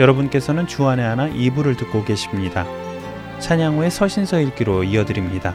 여러분께서는 주안에 하나 2부를 듣고 계십니다. 찬양 후에 서신서 읽기로 이어드립니다.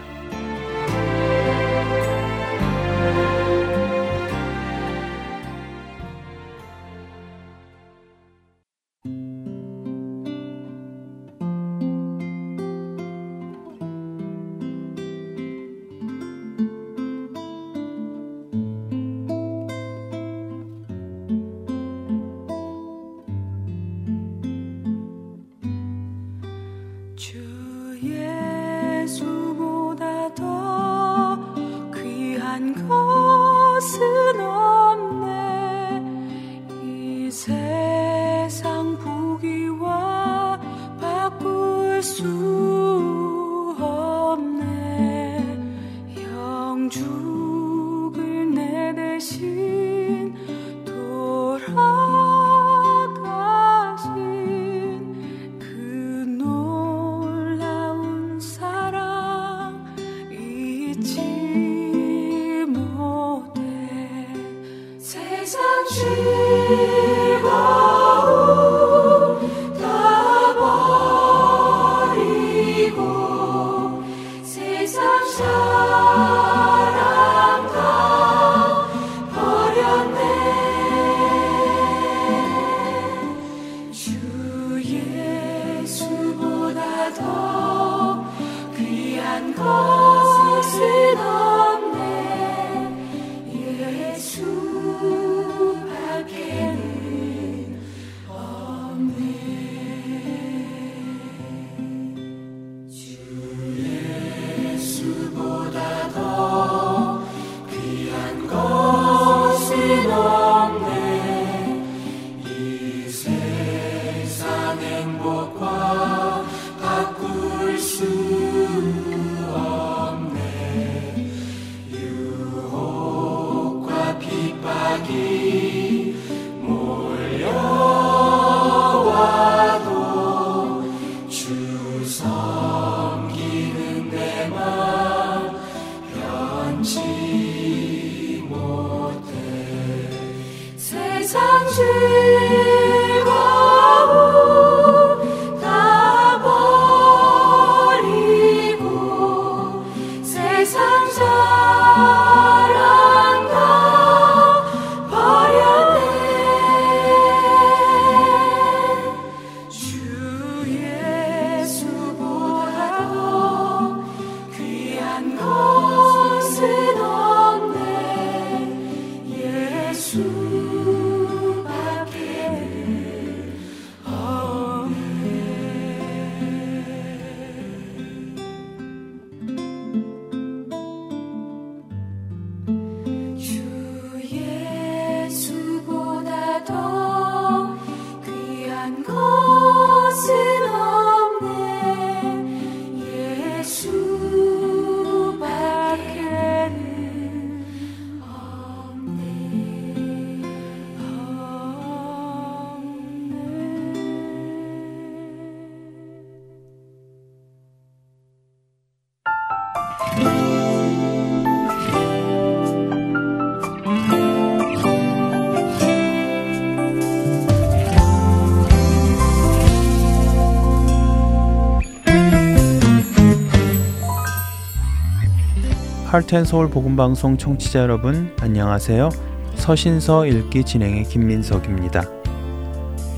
Heart and Soul 복음 방송 청취자 여러분 안녕하세요. 서신서 읽기 진행의 김민석입니다.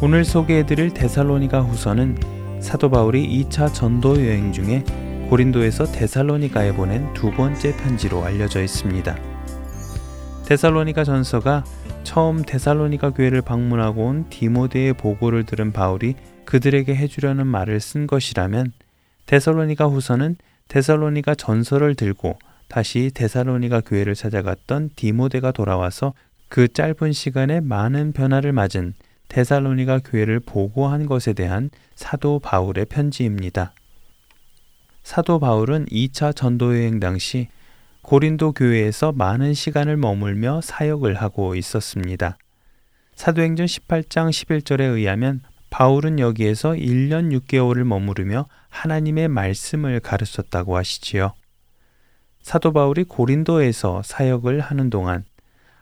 오늘 소개해드릴 데살로니가 후서는 사도 바울이 2차 전도 여행 중에 고린도에서 데살로니가에 보낸 두 번째 편지로 알려져 있습니다. 데살로니가 전서가 처음 데살로니가 교회를 방문하고 온 디모데의 보고를 들은 바울이 그들에게 해주려는 말을 쓴 것이라면, 데살로니가 후서는 데살로니가 전서를 들고 다시 데살로니가 교회를 찾아갔던 디모데가 돌아와서 그 짧은 시간에 많은 변화를 맞은 데살로니가 교회를 보고한 것에 대한 사도 바울의 편지입니다. 사도 바울은 2차 전도여행 당시 고린도 교회에서 많은 시간을 머물며 사역을 하고 있었습니다. 사도행전 18장 11절에 의하면 바울은 여기에서 1년 6개월을 머무르며 하나님의 말씀을 가르쳤다고 하시지요. 사도 바울이 고린도에서 사역을 하는 동안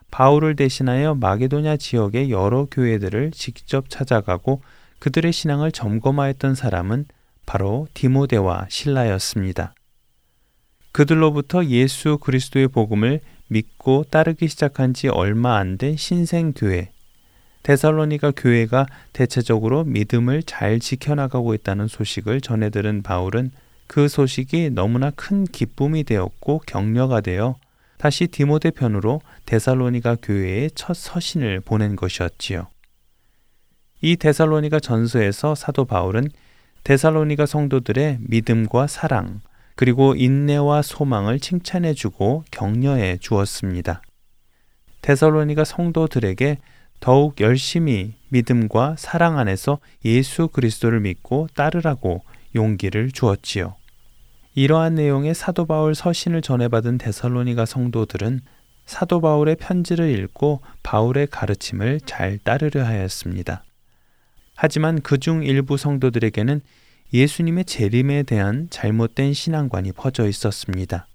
바울을 대신하여 마게도냐 지역의 여러 교회들을 직접 찾아가고 그들의 신앙을 점검하였던 사람은 바로 디모데와 실라였습니다. 그들로부터 예수 그리스도의 복음을 믿고 따르기 시작한 지 얼마 안 된 신생교회, 데살로니가 교회가 대체적으로 믿음을 잘 지켜나가고 있다는 소식을 전해들은 바울은 그 소식이 너무나 큰 기쁨이 되었고 격려가 되어 다시 디모데 편으로 데살로니가 교회에 첫 서신을 보낸 것이었지요. 이 데살로니가 전서에서 사도 바울은 데살로니가 성도들의 믿음과 사랑, 그리고 인내와 소망을 칭찬해주고 격려해 주었습니다. 데살로니가 성도들에게 더욱 열심히 믿음과 사랑 안에서 예수 그리스도를 믿고 따르라고 용기를 주었지요. 이러한 내용의 사도 바울 서신을 전해받은 데살로니가 성도들은 사도 바울의 편지를 읽고 바울의 가르침을 잘 따르려 하였습니다. 하지만 그중 일부 성도들에게는 예수님의 재림에 대한 잘못된 신앙관이 퍼져 있었습니다.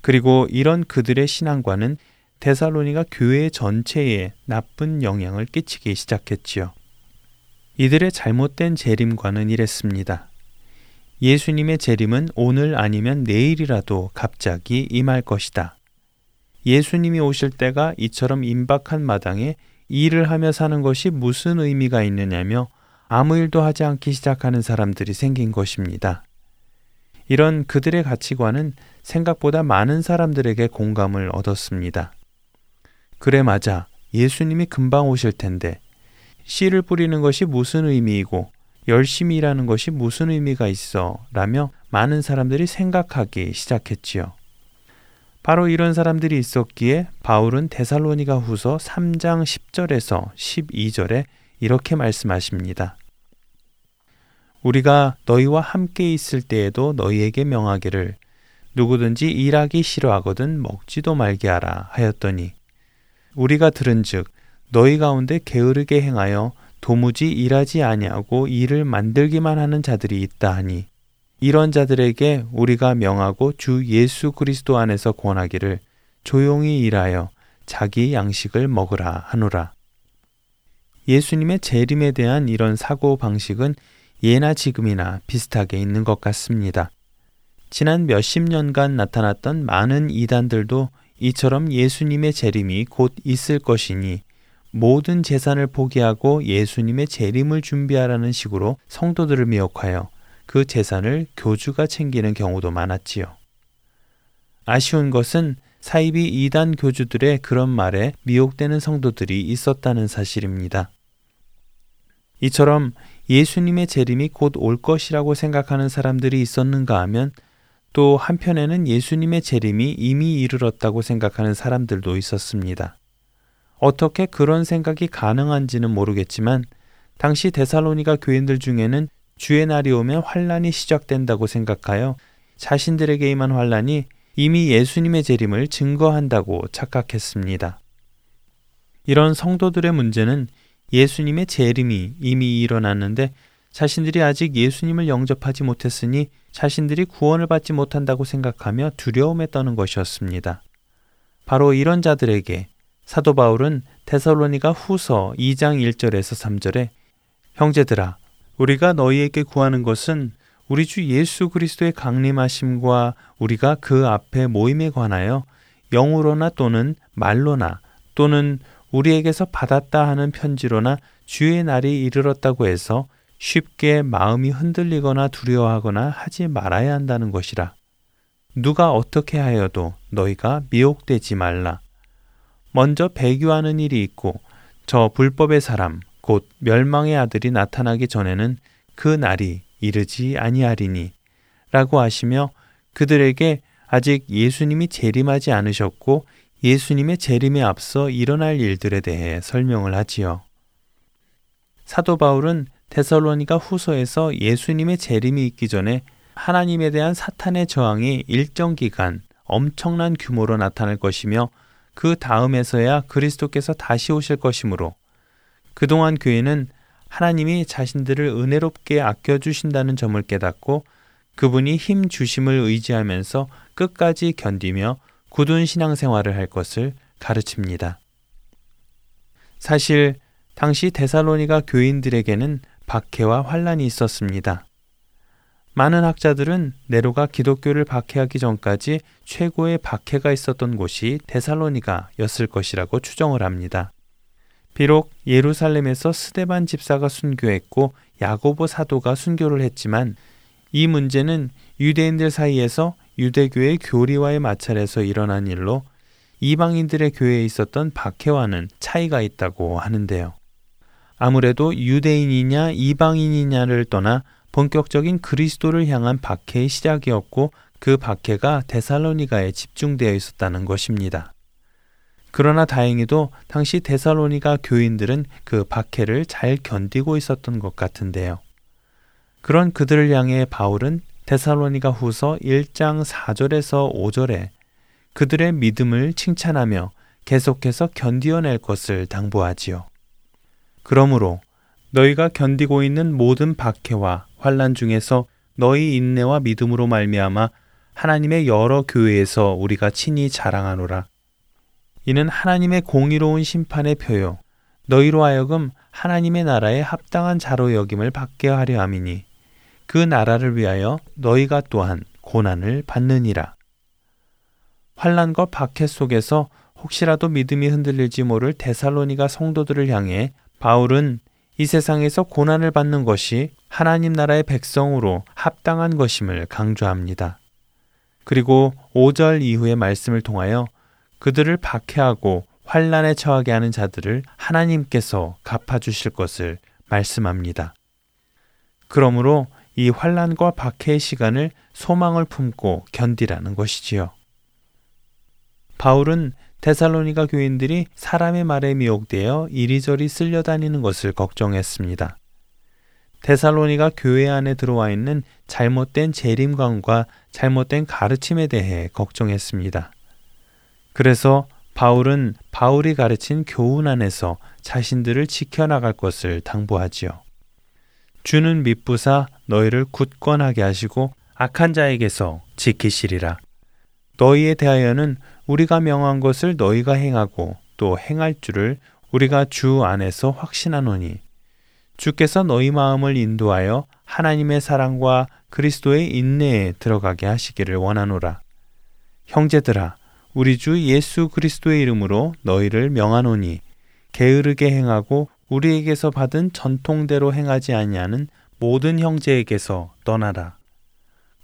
그리고 이런 그들의 신앙관은 데살로니가 교회 전체에 나쁜 영향을 끼치기 시작했지요. 이들의 잘못된 재림관은 이랬습니다. 예수님의 재림은 오늘 아니면 내일이라도 갑자기 임할 것이다. 예수님이 오실 때가 이처럼 임박한 마당에 일을 하며 사는 것이 무슨 의미가 있느냐며 아무 일도 하지 않기 시작하는 사람들이 생긴 것입니다. 이런 그들의 가치관은 생각보다 많은 사람들에게 공감을 얻었습니다. 그래 맞아, 예수님이 금방 오실 텐데 씨를 뿌리는 것이 무슨 의미이고 열심히 일하는 것이 무슨 의미가 있어 라며 많은 사람들이 생각하기 시작했지요. 바로 이런 사람들이 있었기에 바울은 데살로니가 후서 3장 10절에서 12절에 이렇게 말씀하십니다. 우리가 너희와 함께 있을 때에도 너희에게 명하기를 누구든지 일하기 싫어하거든 먹지도 말게 하라 하였더니 우리가 들은즉 너희 가운데 게으르게 행하여 도무지 일하지 아니하고 일을 만들기만 하는 자들이 있다 하니 이런 자들에게 우리가 명하고 주 예수 그리스도 안에서 권하기를 조용히 일하여 자기 양식을 먹으라 하노라. 예수님의 재림에 대한 이런 사고 방식은 예나 지금이나 비슷하게 있는 것 같습니다. 지난 몇십 년간 나타났던 많은 이단들도 이처럼 예수님의 재림이 곧 있을 것이니 모든 재산을 포기하고 예수님의 재림을 준비하라는 식으로 성도들을 미혹하여 그 재산을 교주가 챙기는 경우도 많았지요. 아쉬운 것은 사이비 이단 교주들의 그런 말에 미혹되는 성도들이 있었다는 사실입니다. 이처럼 예수님의 재림이 곧 올 것이라고 생각하는 사람들이 있었는가 하면 또 한편에는 예수님의 재림이 이미 이르렀다고 생각하는 사람들도 있었습니다. 어떻게 그런 생각이 가능한지는 모르겠지만 당시 데살로니가 교인들 중에는 주의 날이 오면 환란이 시작된다고 생각하여 자신들에게 임한 환란이 이미 예수님의 재림을 증거한다고 착각했습니다. 이런 성도들의 문제는 예수님의 재림이 이미 일어났는데 자신들이 아직 예수님을 영접하지 못했으니 자신들이 구원을 받지 못한다고 생각하며 두려움에 떠는 것이었습니다. 바로 이런 자들에게 사도 바울은 데살로니가 후서 2장 1절에서 3절에 형제들아 우리가 너희에게 구하는 것은 우리 주 예수 그리스도의 강림하심과 우리가 그 앞에 모임에 관하여 영으로나 또는 말로나 또는 우리에게서 받았다 하는 편지로나 주의 날이 이르렀다고 해서 쉽게 마음이 흔들리거나 두려워하거나 하지 말아야 한다는 것이라. 누가 어떻게 하여도 너희가 미혹되지 말라. 먼저 배교하는 일이 있고 저 불법의 사람 곧 멸망의 아들이 나타나기 전에는 그 날이 이르지 아니하리니 라고 하시며 그들에게 아직 예수님이 재림하지 않으셨고 예수님의 재림에 앞서 일어날 일들에 대해 설명을 하지요. 사도 바울은 데살로니가 후서에서 예수님의 재림이 있기 전에 하나님에 대한 사탄의 저항이 일정 기간 엄청난 규모로 나타날 것이며 그 다음에서야 그리스도께서 다시 오실 것이므로 그동안 교회는 하나님이 자신들을 은혜롭게 아껴주신다는 점을 깨닫고 그분이 힘 주심을 의지하면서 끝까지 견디며 굳은 신앙생활을 할 것을 가르칩니다. 사실 당시 데살로니가 교인들에게는 박해와 환란이 있었습니다. 많은 학자들은 네로가 기독교를 박해하기 전까지 최고의 박해가 있었던 곳이 데살로니가였을 것이라고 추정을 합니다. 비록 예루살렘에서 스데반 집사가 순교했고 야고보 사도가 순교를 했지만 이 문제는 유대인들 사이에서 유대교의 교리와의 마찰에서 일어난 일로 이방인들의 교회에 있었던 박해와는 차이가 있다고 하는데요. 아무래도 유대인이냐 이방인이냐를 떠나 본격적인 그리스도를 향한 박해의 시작이었고 그 박해가 데살로니가에 집중되어 있었다는 것입니다. 그러나 다행히도 당시 데살로니가 교인들은 그 박해를 잘 견디고 있었던 것 같은데요. 그런 그들을 향해 바울은 데살로니가 후서 1장 4절에서 5절에 그들의 믿음을 칭찬하며 계속해서 견디어낼 것을 당부하지요. 그러므로 너희가 견디고 있는 모든 박해와 환난 중에서 너희 인내와 믿음으로 말미암아 하나님의 여러 교회에서 우리가 친히 자랑하노라. 이는 하나님의 공의로운 심판의 표요 너희로 하여금 하나님의 나라에 합당한 자로 여김을 받게 하려 함이니 그 나라를 위하여 너희가 또한 고난을 받느니라. 환난과 박해 속에서 혹시라도 믿음이 흔들릴지 모를 데살로니가 성도들을 향해 바울은 이 세상에서 고난을 받는 것이 하나님 나라의 백성으로 합당한 것임을 강조합니다. 그리고 5절 이후의 말씀을 통하여 그들을 박해하고 환난에 처하게 하는 자들을 하나님께서 갚아주실 것을 말씀합니다. 그러므로 이 환난과 박해의 시간을 소망을 품고 견디라는 것이지요. 바울은 데살로니가 교인들이 사람의 말에 미혹되어 이리저리 쓸려다니는 것을 걱정했습니다. 데살로니가 교회 안에 들어와 있는 잘못된 재림관과 잘못된 가르침에 대해 걱정했습니다. 그래서 바울은 바울이 가르친 교훈 안에서 자신들을 지켜나갈 것을 당부하지요. 주는 미쁘사 너희를 굳건하게 하시고 악한 자에게서 지키시리라. 너희에 대하여는 우리가 명한 것을 너희가 행하고 또 행할 줄을 우리가 주 안에서 확신하노니 주께서 너희 마음을 인도하여 하나님의 사랑과 그리스도의 인내에 들어가게 하시기를 원하노라. 형제들아 우리 주 예수 그리스도의 이름으로 너희를 명하노니 게으르게 행하고 우리에게서 받은 전통대로 행하지 아니하는 모든 형제에게서 떠나라.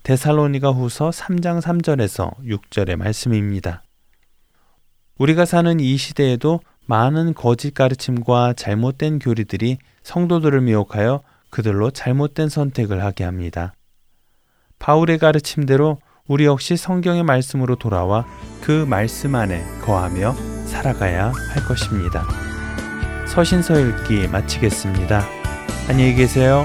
데살로니가 후서 3장 3절에서 6절의 말씀입니다. 우리가 사는 이 시대에도 많은 거짓 가르침과 잘못된 교리들이 성도들을 미혹하여 그들로 잘못된 선택을 하게 합니다. 바울의 가르침대로 우리 역시 성경의 말씀으로 돌아와 그 말씀 안에 거하며 살아가야 할 것입니다. 서신서 읽기 마치겠습니다. 안녕히 계세요.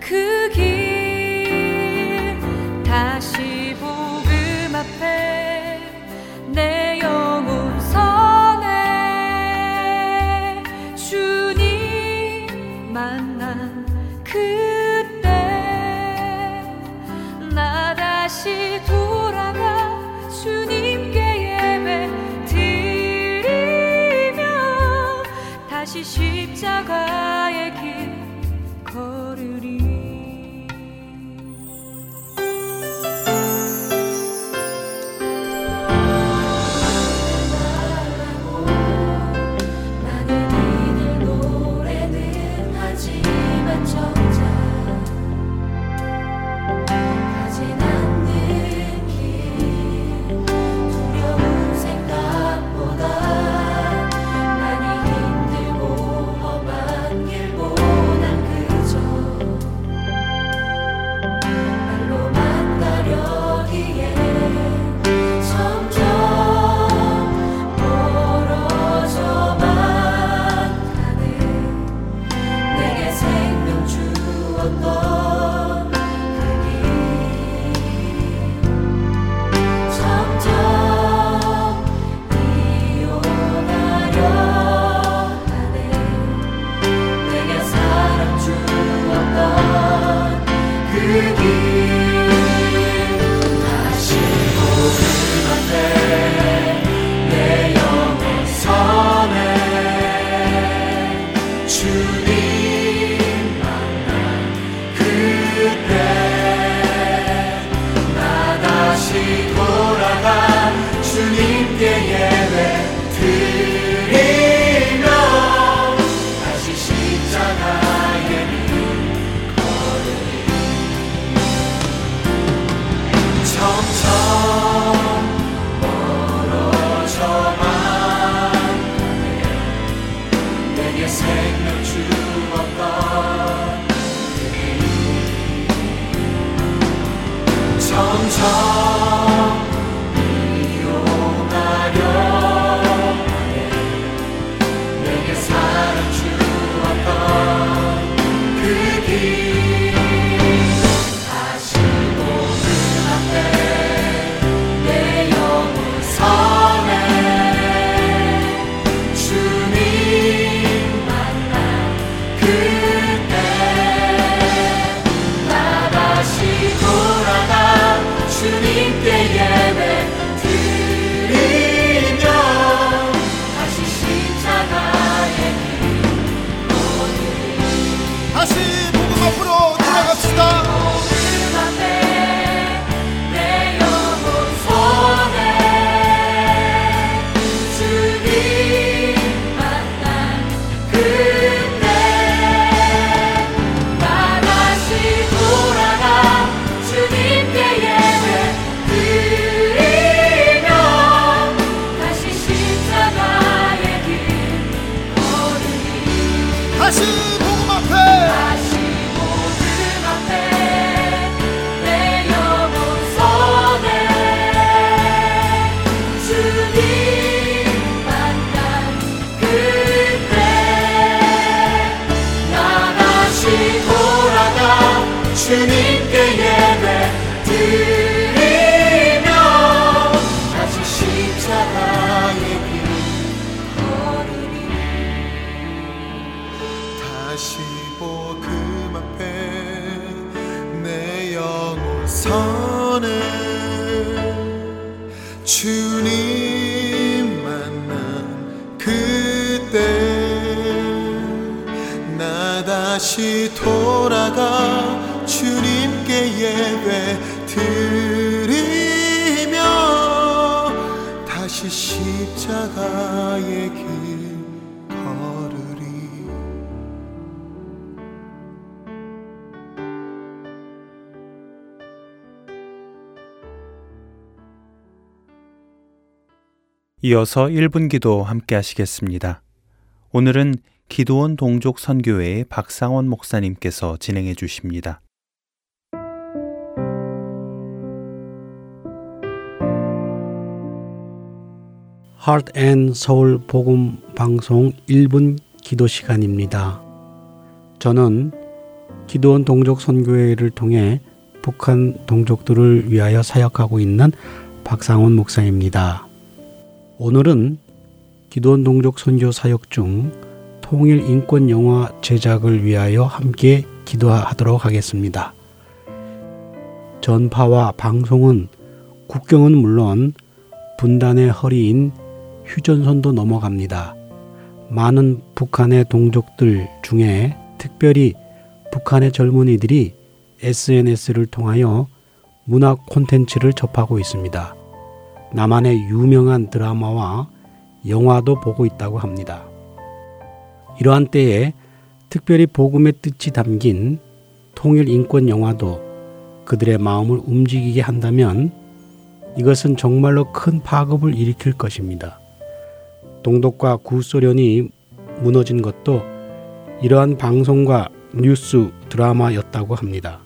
그 길 다시 내 영혼 선에 주님 만난 그때 나 다시 돌아가 주님께 예배 드리며 다시 십자가의 길 걸으리. 많은 이들 노래는 하지만 정작 가진 않는 길, 두려운 생각보다 이어서 1분 기도 함께 하시겠습니다. 오늘은 기도원 동족 선교회의 박상원 목사님께서 진행해 주십니다. Heart and Soul 복음 방송 1분 기도 시간입니다. 저는 기도원 동족 선교회를 통해 북한 동족들을 위하여 사역하고 있는 박상원 목사입니다. 오늘은 기도원 동족 선교 사역 중 통일 인권 영화 제작을 위하여 함께 기도하도록 하겠습니다. 전파와 방송은 국경은 물론 분단의 허리인 휴전선도 넘어갑니다. 많은 북한의 동족들 중에 특별히 북한의 젊은이들이 SNS를 통하여 문화 콘텐츠를 접하고 있습니다. 남한의 유명한 드라마와 영화도 보고 있다고 합니다. 이러한 때에 특별히 복음의 뜻이 담긴 통일인권 영화도 그들의 마음을 움직이게 한다면 이것은 정말로 큰 파급을 일으킬 것입니다. 동독과 구소련이 무너진 것도 이러한 방송과 뉴스 드라마였다고 합니다.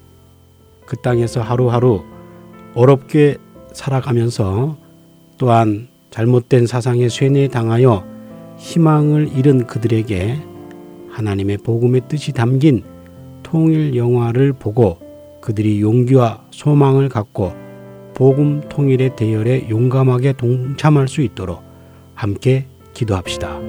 그 땅에서 하루하루 어렵게 살아가면서 또한 잘못된 사상에 쇠뇌당하여 희망을 잃은 그들에게 하나님의 복음의 뜻이 담긴 통일 영화를 보고 그들이 용기와 소망을 갖고 복음 통일의 대열에 용감하게 동참할 수 있도록 함께 기도합시다.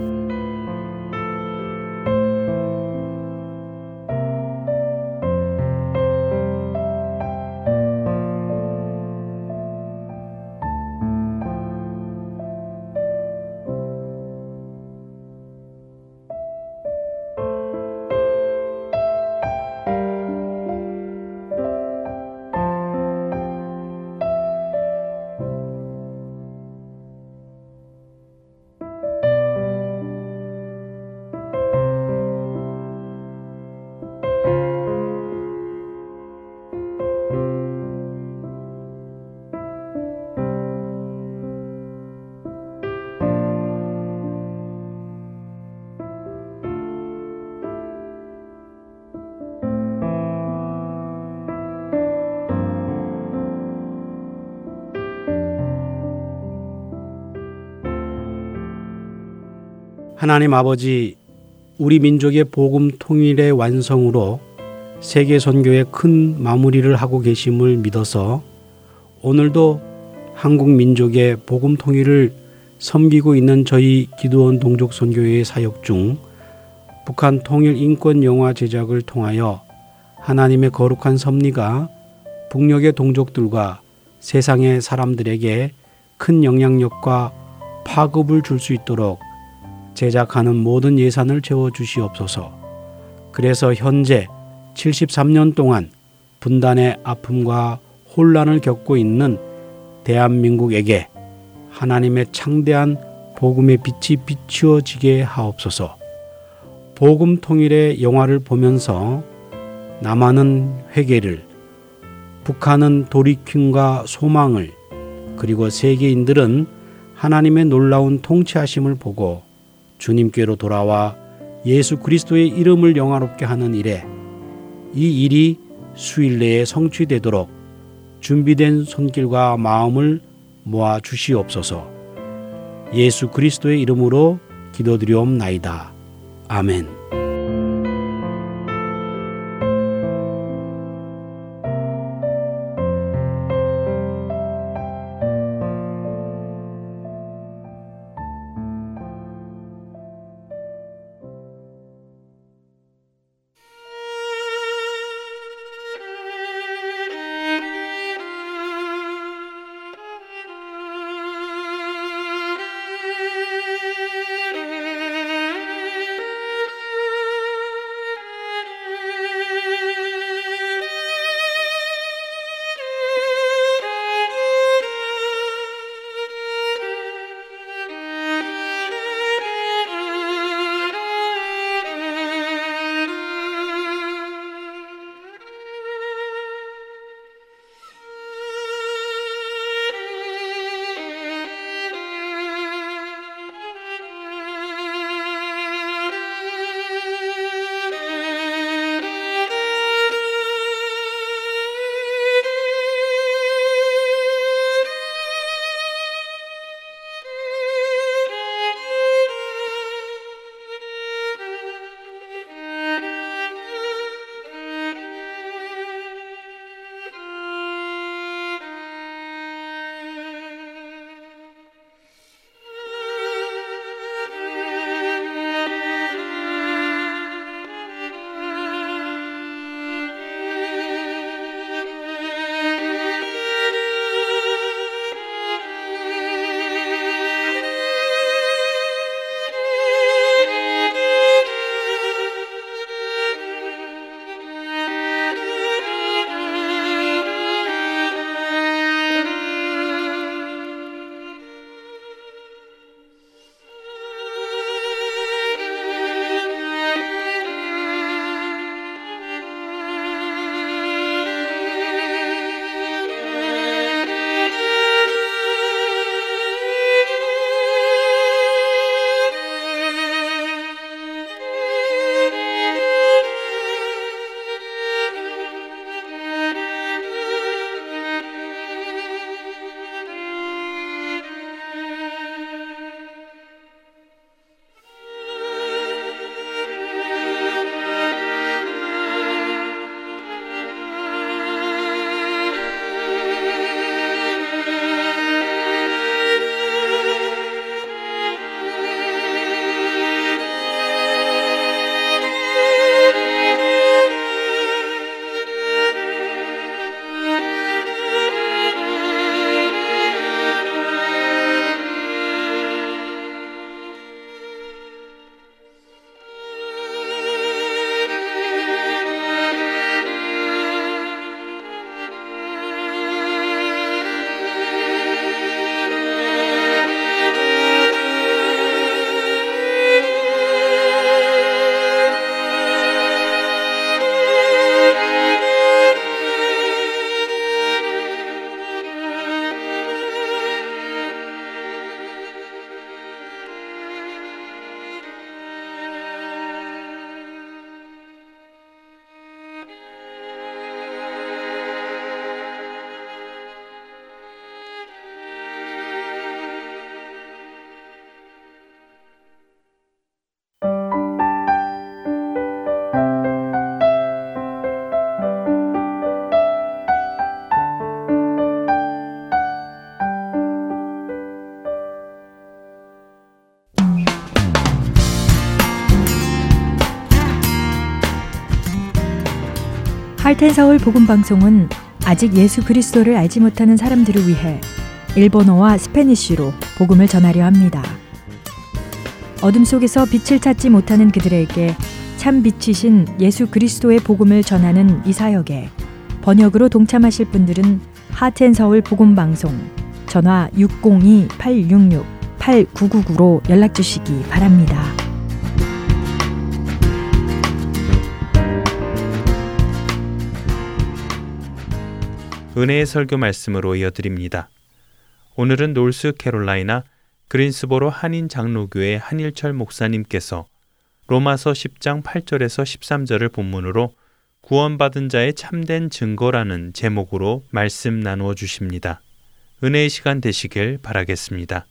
하나님 아버지, 우리 민족의 복음 통일의 완성으로 세계 선교에 큰 마무리를 하고 계심을 믿어서 오늘도 한국 민족의 복음 통일을 섬기고 있는 저희 기도원 동족 선교회의 사역 중 북한 통일 인권 영화 제작을 통하여 하나님의 거룩한 섭리가 북녘의 동족들과 세상의 사람들에게 큰 영향력과 파급을 줄 수 있도록 제작하는 모든 예산을 채워주시옵소서. 그래서 현재 73년 동안 분단의 아픔과 혼란을 겪고 있는 대한민국에게 하나님의 창대한 복음의 빛이 비추어지게 하옵소서. 복음 통일의 영화를 보면서 남한은 회개를, 북한은 돌이킴과 소망을, 그리고 세계인들은 하나님의 놀라운 통치하심을 보고 주님께로 돌아와 예수 그리스도의 이름을 영화롭게 하는 일에 이 일이 수일 내에 성취되도록 준비된 손길과 마음을 모아 주시옵소서. 예수 그리스도의 이름으로 기도드리옵나이다. 아멘. Heart and Soul 복음 방송은 아직 예수 그리스도를 알지 못하는 사람들을 위해 일본어와 스페니쉬로 복음을 전하려 합니다. 어둠 속에서 빛을 찾지 못하는 그들에게 참 빛이신 예수 그리스도의 복음을 전하는 이 사역에 번역으로 동참하실 분들은 Heart and Soul 복음 방송 전화 602-866-8999로 연락 주시기 바랍니다. 은혜의 설교 말씀으로 이어드립니다. 오늘은 노스캐롤라이나 그린스보로 한인장로교회 한일철 목사님께서 로마서 10장 8절에서 13절을 본문으로 구원받은 자의 참된 증거라는 제목으로 말씀 나누어 주십니다. 은혜의 시간 되시길 바라겠습니다.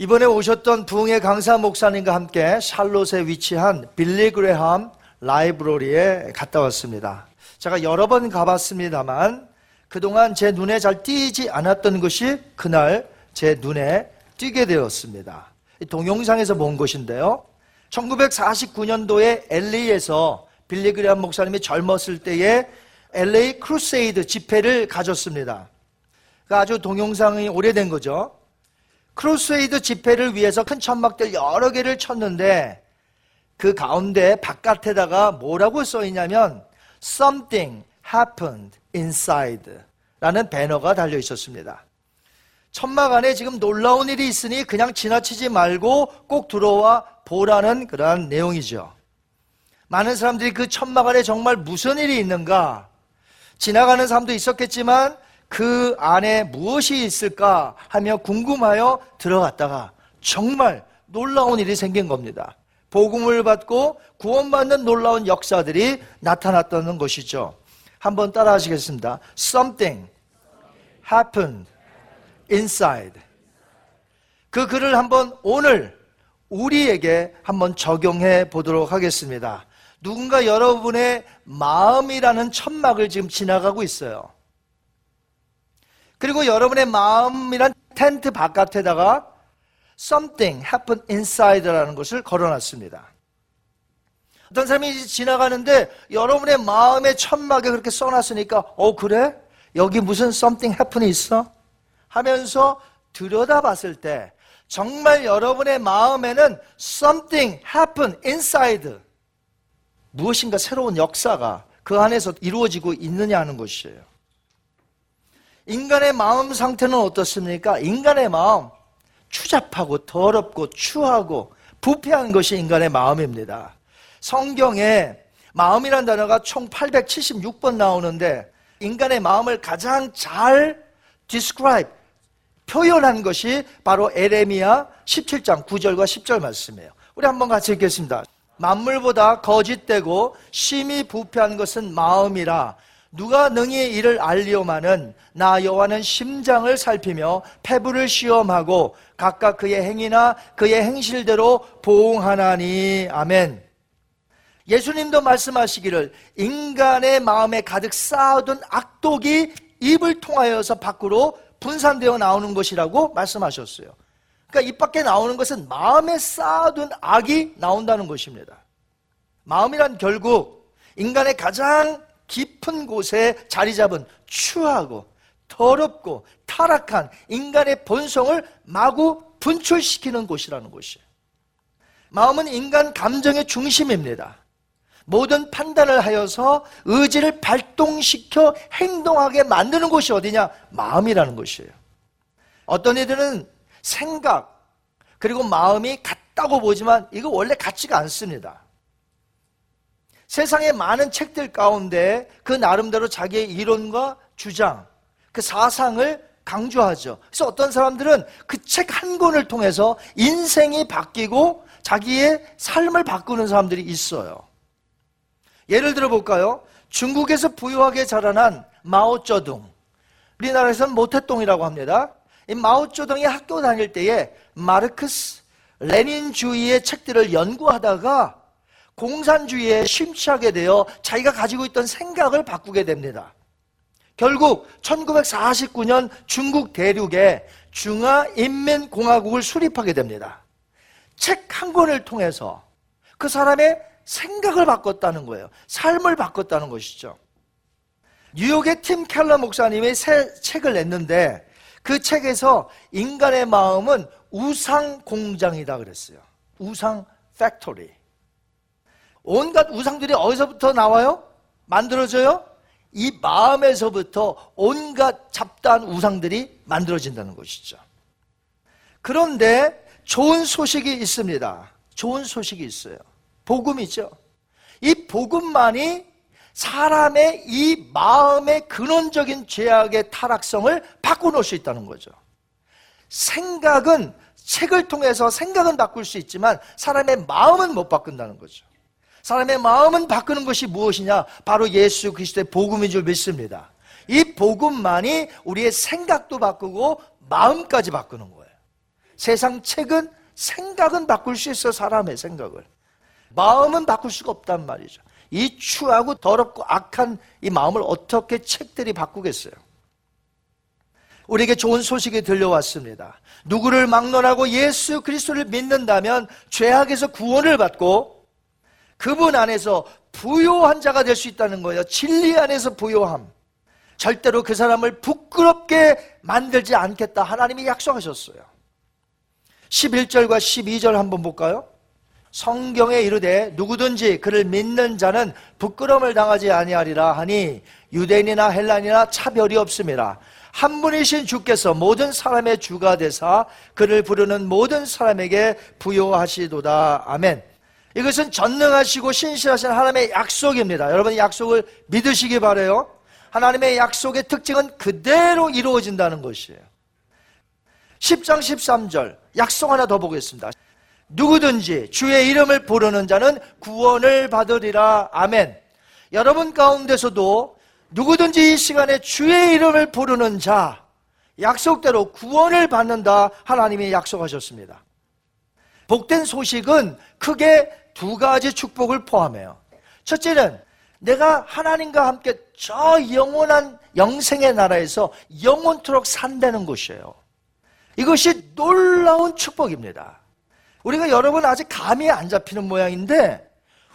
이번에 오셨던 부흥의 강사 목사님과 함께 샬롯에 위치한 빌리 그레함 라이브러리에 갔다 왔습니다. 제가 여러 번 가봤습니다만 그동안 제 눈에 잘 띄지 않았던 것이 그날 제 눈에 띄게 되었습니다. 동영상에서 본 것인데요. 1949년도에 LA에서 빌리 그레함 목사님이 젊었을 때에 LA 크루세이드 집회를 가졌습니다. 아주 동영상이 오래된 거죠. 크루세이드 집회를 위해서 큰 천막들 여러 개를 쳤는데 그 가운데 바깥에다가 뭐라고 써있냐면 Something happened inside 라는 배너가 달려 있었습니다. 천막 안에 지금 놀라운 일이 있으니 그냥 지나치지 말고 꼭 들어와 보라는 그런 내용이죠. 많은 사람들이 그 천막 안에 정말 무슨 일이 있는가, 지나가는 사람도 있었겠지만 그 안에 무엇이 있을까 하며 궁금하여 들어갔다가 정말 놀라운 일이 생긴 겁니다. 복음을 받고 구원받는 놀라운 역사들이 나타났다는 것이죠. 한번 따라 하시겠습니다. Something happened inside. 그 글을 한번 오늘 우리에게 한번 적용해 보도록 하겠습니다. 누군가 여러분의 마음이라는 천막을 지금 지나가고 있어요. 그리고 여러분의 마음이란 텐트 바깥에다가 something happened inside라는 것을 걸어놨습니다. 어떤 사람이 지나가는데 여러분의 마음의 천막에 그렇게 써놨으니까 그래? 여기 무슨 something happened 있어? 하면서 들여다봤을 때 정말 여러분의 마음에는 something happened inside, 무엇인가 새로운 역사가 그 안에서 이루어지고 있느냐 하는 것이에요. 인간의 마음 상태는 어떻습니까? 인간의 마음, 추잡하고 더럽고 추하고 부패한 것이 인간의 마음입니다. 성경에 마음이란 단어가 총 876번 나오는데 인간의 마음을 가장 잘 describe, 표현한 것이 바로 에레미야 17장 9절과 10절 말씀이에요. 우리 한번 같이 읽겠습니다. 만물보다 거짓되고 심히 부패한 것은 마음이라 누가 능히 이를 알리오마는 나 여호와는 심장을 살피며 폐부를 시험하고 각각 그의 행위나 그의 행실대로 보응하나니. 아멘. 예수님도 말씀하시기를 인간의 마음에 가득 쌓아둔 악독이 입을 통하여서 밖으로 분산되어 나오는 것이라고 말씀하셨어요. 그러니까 입 밖에 나오는 것은 마음에 쌓아둔 악이 나온다는 것입니다. 마음이란 결국 인간의 가장 깊은 곳에 자리 잡은 추하고 더럽고 타락한 인간의 본성을 마구 분출시키는 곳이라는 것이에요. 마음은 인간 감정의 중심입니다. 모든 판단을 하여서 의지를 발동시켜 행동하게 만드는 곳이 어디냐? 마음이라는 것이에요. 어떤 이들은 생각 그리고 마음이 같다고 보지만 이거 원래 같지가 않습니다. 세상의 많은 책들 가운데 그 나름대로 자기의 이론과 주장, 그 사상을 강조하죠. 그래서 어떤 사람들은 그 책 한 권을 통해서 인생이 바뀌고 자기의 삶을 바꾸는 사람들이 있어요. 예를 들어볼까요? 중국에서 부유하게 자라난 마오쩌둥, 우리나라에서는 모태똥이라고 합니다. 이 마오쩌둥이 학교 다닐 때에 마르크스, 레닌주의의 책들을 연구하다가 공산주의에 심취하게 되어 자기가 가지고 있던 생각을 바꾸게 됩니다. 결국 1949년 중국 대륙에 중화인민공화국을 수립하게 됩니다. 책 한 권을 통해서 그 사람의 생각을 바꿨다는 거예요. 삶을 바꿨다는 것이죠. 뉴욕의 팀 켈러 목사님이 새 책을 냈는데 그 책에서 인간의 마음은 우상 공장이다 그랬어요. 우상 팩토리. 온갖 우상들이 어디서부터 나와요? 만들어져요? 이 마음에서부터 온갖 잡다한 우상들이 만들어진다는 것이죠. 그런데 좋은 소식이 있습니다. 좋은 소식이 있어요. 복음이죠. 이 복음만이 사람의 이 마음의 근원적인 죄악의 타락성을 바꿔놓을 수 있다는 거죠. 생각은 책을 통해서 생각은 바꿀 수 있지만 사람의 마음은 못 바꾼다는 거죠. 사람의 마음은 바꾸는 것이 무엇이냐? 바로 예수 그리스도의 복음인 줄 믿습니다. 이 복음만이 우리의 생각도 바꾸고 마음까지 바꾸는 거예요. 세상 책은 생각은 바꿀 수 있어. 사람의 생각을. 마음은 바꿀 수가 없단 말이죠. 이 추하고 더럽고 악한 이 마음을 어떻게 책들이 바꾸겠어요? 우리에게 좋은 소식이 들려왔습니다. 누구를 막론하고 예수 그리스도를 믿는다면 죄악에서 구원을 받고 그분 안에서 부요한 자가 될 수 있다는 거예요. 진리 안에서 부요함. 절대로 그 사람을 부끄럽게 만들지 않겠다. 하나님이 약속하셨어요. 11절과 12절 한번 볼까요? 성경에 이르되 누구든지 그를 믿는 자는 부끄러움을 당하지 아니하리라 하니 유대인이나 헬란이나 차별이 없습니다. 한 분이신 주께서 모든 사람의 주가 되사 그를 부르는 모든 사람에게 부요하시도다. 아멘. 이것은 전능하시고 신실하신 하나님의 약속입니다. 여러분 약속을 믿으시기 바라요. 하나님의 약속의 특징은 그대로 이루어진다는 것이에요. 10장 13절 약속 하나 더 보겠습니다. 누구든지 주의 이름을 부르는 자는 구원을 받으리라. 아멘. 여러분 가운데서도 누구든지 이 시간에 주의 이름을 부르는 자 약속대로 구원을 받는다. 하나님이 약속하셨습니다. 복된 소식은 크게 두 가지 축복을 포함해요. 첫째는 내가 하나님과 함께 저 영원한 영생의 나라에서 영원토록 산다는 것이에요. 이것이 놀라운 축복입니다. 우리가 여러분 아직 감이 안 잡히는 모양인데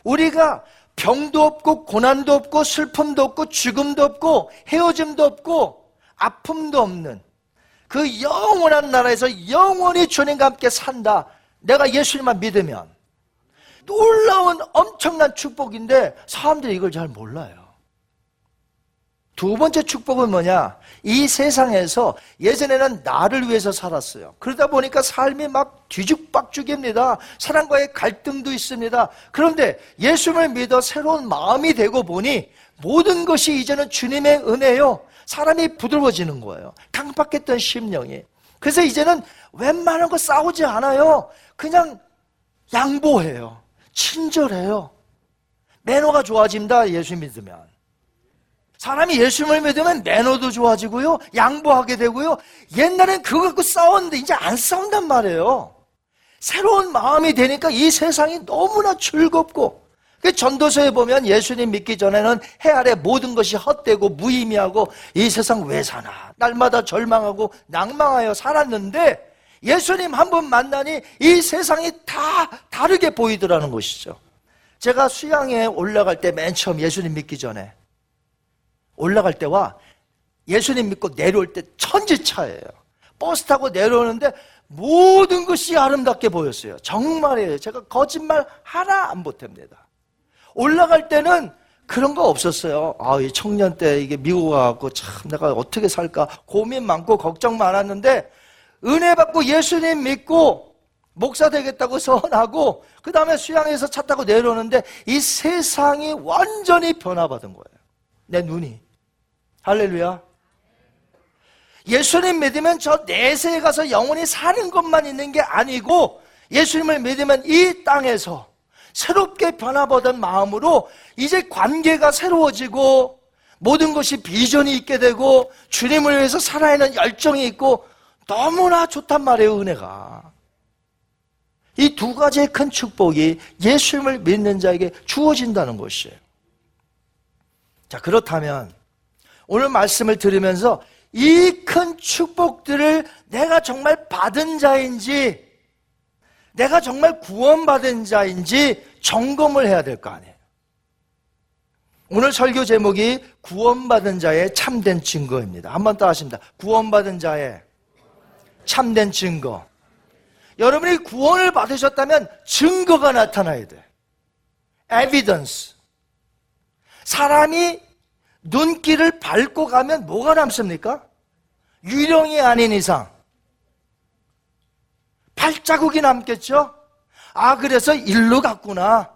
우리가 병도 없고 고난도 없고 슬픔도 없고 죽음도 없고 헤어짐도 없고 아픔도 없는 그 영원한 나라에서 영원히 주님과 함께 산다. 내가 예수님만 믿으면 놀라운 엄청난 축복인데 사람들이 이걸 잘 몰라요. 두 번째 축복은 뭐냐? 이 세상에서 예전에는 나를 위해서 살았어요. 그러다 보니까 삶이 막 뒤죽박죽입니다. 사람과의 갈등도 있습니다. 그런데 예수를 믿어 새로운 마음이 되고 보니 모든 것이 이제는 주님의 은혜요. 사람이 부드러워지는 거예요. 강박했던 심령이. 그래서 이제는 웬만한 거 싸우지 않아요. 그냥 양보해요. 친절해요. 매너가 좋아집니다. 예수 믿으면. 사람이 예수를 믿으면 매너도 좋아지고요. 양보하게 되고요. 옛날엔 그거 갖고 싸웠는데 이제 안 싸운단 말이에요. 새로운 마음이 되니까 이 세상이 너무나 즐겁고. 전도서에 보면 예수님 믿기 전에는 해 아래 모든 것이 헛되고 무의미하고 이 세상 왜 사나 날마다 절망하고 낭망하여 살았는데 예수님 한 번 만나니 이 세상이 다 다르게 보이더라는 것이죠. 제가 수양에 올라갈 때 맨 처음 예수님 믿기 전에 올라갈 때와 예수님 믿고 내려올 때 천지 차이예요. 버스 타고 내려오는데 모든 것이 아름답게 보였어요. 정말이에요. 제가 거짓말 하나 안 보탭니다. 올라갈 때는 그런 거 없었어요. 아, 이 청년 때 이게 미국 와갖고 참 내가 어떻게 살까 고민 많고 걱정 많았는데 은혜 받고 예수님 믿고 목사 되겠다고 선하고 그 다음에 수양에서 차 타고 내려오는데 이 세상이 완전히 변화받은 거예요. 내 눈이. 할렐루야. 예수님 믿으면 저 내세에 가서 영원히 사는 것만 있는 게 아니고 예수님을 믿으면 이 땅에서 새롭게 변화받은 마음으로 이제 관계가 새로워지고 모든 것이 비전이 있게 되고 주님을 위해서 살아있는 열정이 있고 너무나 좋단 말이에요. 은혜가. 이 두 가지의 큰 축복이 예수님을 믿는 자에게 주어진다는 것이에요. 자, 그렇다면 오늘 말씀을 들으면서 이 큰 축복들을 내가 정말 받은 자인지, 내가 정말 구원받은 자인지 점검을 해야 될 거 아니에요. 오늘 설교 제목이 구원받은 자의 참된 증거입니다. 한번 따라하십니다. 구원받은 자의 참된 증거. 여러분이 구원을 받으셨다면 증거가 나타나야 돼. Evidence. 사람이 눈길을 밟고 가면 뭐가 남습니까? 유령이 아닌 이상 발자국이 남겠죠? 아, 그래서 일로 갔구나.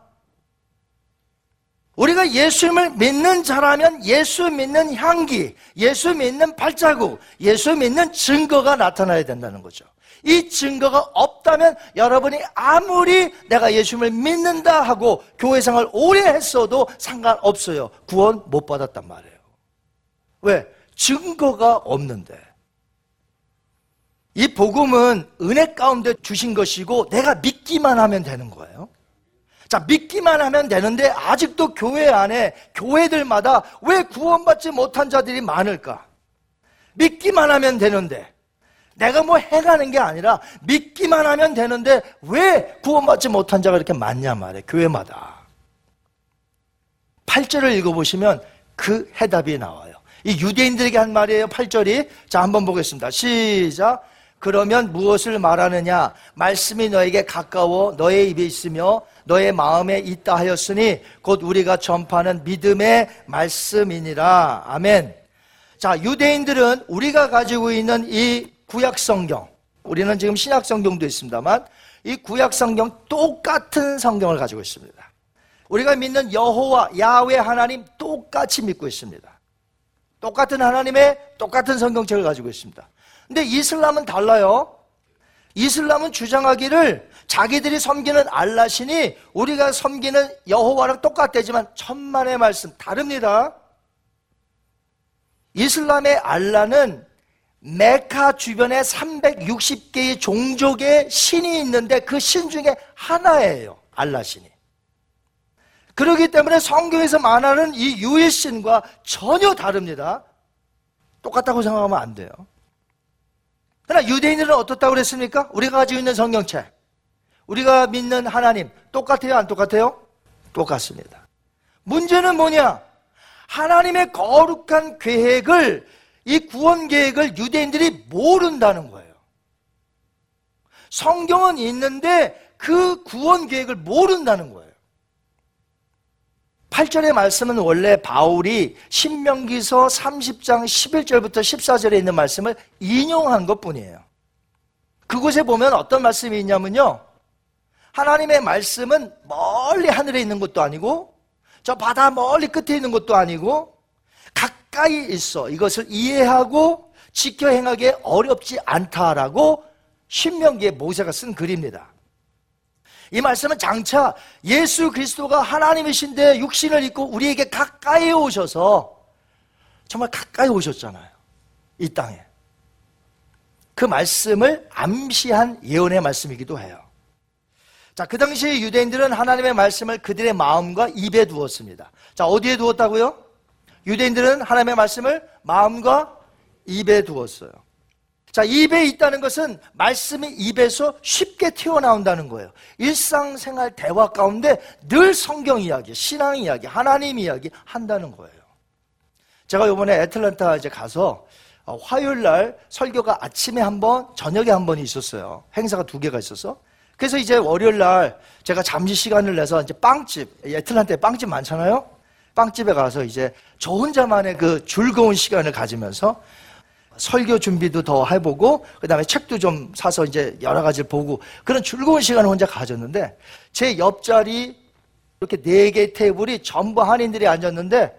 우리가 예수님을 믿는 자라면 예수 믿는 향기, 예수 믿는 발자국, 예수 믿는 증거가 나타나야 된다는 거죠. 이 증거가 없다면 여러분이 아무리 내가 예수님을 믿는다 하고 교회 생활 오래 했어도 상관없어요. 구원 못 받았단 말이에요. 왜? 증거가 없는데. 이 복음은 은혜 가운데 주신 것이고 내가 믿기만 하면 되는 거예요. 자, 믿기만 하면 되는데 아직도 교회 안에 교회들마다 왜 구원받지 못한 자들이 많을까? 믿기만 하면 되는데, 내가 뭐 행하는 게 아니라 믿기만 하면 되는데 왜 구원받지 못한 자가 이렇게 많냐 말이에요. 교회마다. 8절을 읽어보시면 그 해답이 나와요. 이 유대인들에게 한 말이에요. 8절이. 자, 한번 보겠습니다. 시작. 그러면 무엇을 말하느냐? 말씀이 너에게 가까워 너의 입에 있으며 너의 마음에 있다 하였으니 곧 우리가 전파하는 믿음의 말씀이니라. 아멘. 자, 유대인들은 우리가 가지고 있는 이 구약성경, 우리는 지금 신약성경도 있습니다만 이 구약성경 똑같은 성경을 가지고 있습니다. 우리가 믿는 여호와, 야훼 하나님 똑같이 믿고 있습니다. 똑같은 하나님의 똑같은 성경책을 가지고 있습니다. 근데 이슬람은 달라요. 이슬람은 주장하기를 자기들이 섬기는 알라신이 우리가 섬기는 여호와랑 똑같대지만 천만의 말씀 다릅니다. 이슬람의 알라는 메카 주변에 360개의 종족의 신이 있는데 그 신 중에 하나예요. 알라신이. 그렇기 때문에 성경에서 말하는 이 유일신과 전혀 다릅니다. 똑같다고 생각하면 안 돼요. 그러나 유대인들은 어떻다고 그랬습니까? 우리가 가지고 있는 성경책, 우리가 믿는 하나님 똑같아요? 안 똑같아요? 똑같습니다. 문제는 뭐냐? 하나님의 거룩한 계획을, 이 구원 계획을 유대인들이 모른다는 거예요. 성경은 있는데 그 구원 계획을 모른다는 거예요. 8절의 말씀은 원래 바울이 신명기서 30장 11절부터 14절에 있는 말씀을 인용한 것뿐이에요. 그곳에 보면 어떤 말씀이 있냐면요, 하나님의 말씀은 멀리 하늘에 있는 것도 아니고 저 바다 멀리 끝에 있는 것도 아니고 가까이 있어. 이것을 이해하고 지켜 행하기에 어렵지 않다라고 신명기에 모세가 쓴 글입니다. 이 말씀은 장차 예수 그리스도가 하나님이신데 육신을 입고 우리에게 가까이 오셔서, 정말 가까이 오셨잖아요, 이 땅에. 그 말씀을 암시한 예언의 말씀이기도 해요. 자, 그 당시 유대인들은 하나님의 말씀을 그들의 마음과 입에 두었습니다. 자, 어디에 두었다고요? 유대인들은 하나님의 말씀을 마음과 입에 두었어요. 자, 입에 있다는 것은 말씀이 입에서 쉽게 튀어나온다는 거예요. 일상생활 대화 가운데 늘 성경 이야기, 신앙 이야기, 하나님 이야기 한다는 거예요. 제가 이번에 애틀랜타 이제 가서 화요일 날 설교가 아침에 한 번, 저녁에 한 번이 있었어요. 행사가 두 개가 있어서. 그래서 이제 월요일 날 제가 잠시 시간을 내서 이제 빵집, 애틀랜타에 빵집 많잖아요. 빵집에 가서 이제 저 혼자만의 그 즐거운 시간을 가지면서 설교 준비도 더 해보고 그 다음에 책도 좀 사서 이제 여러 가지를 보고 그런 즐거운 시간을 혼자 가졌는데, 제 옆자리 이렇게 4개의 테이블이 전부 한인들이 앉았는데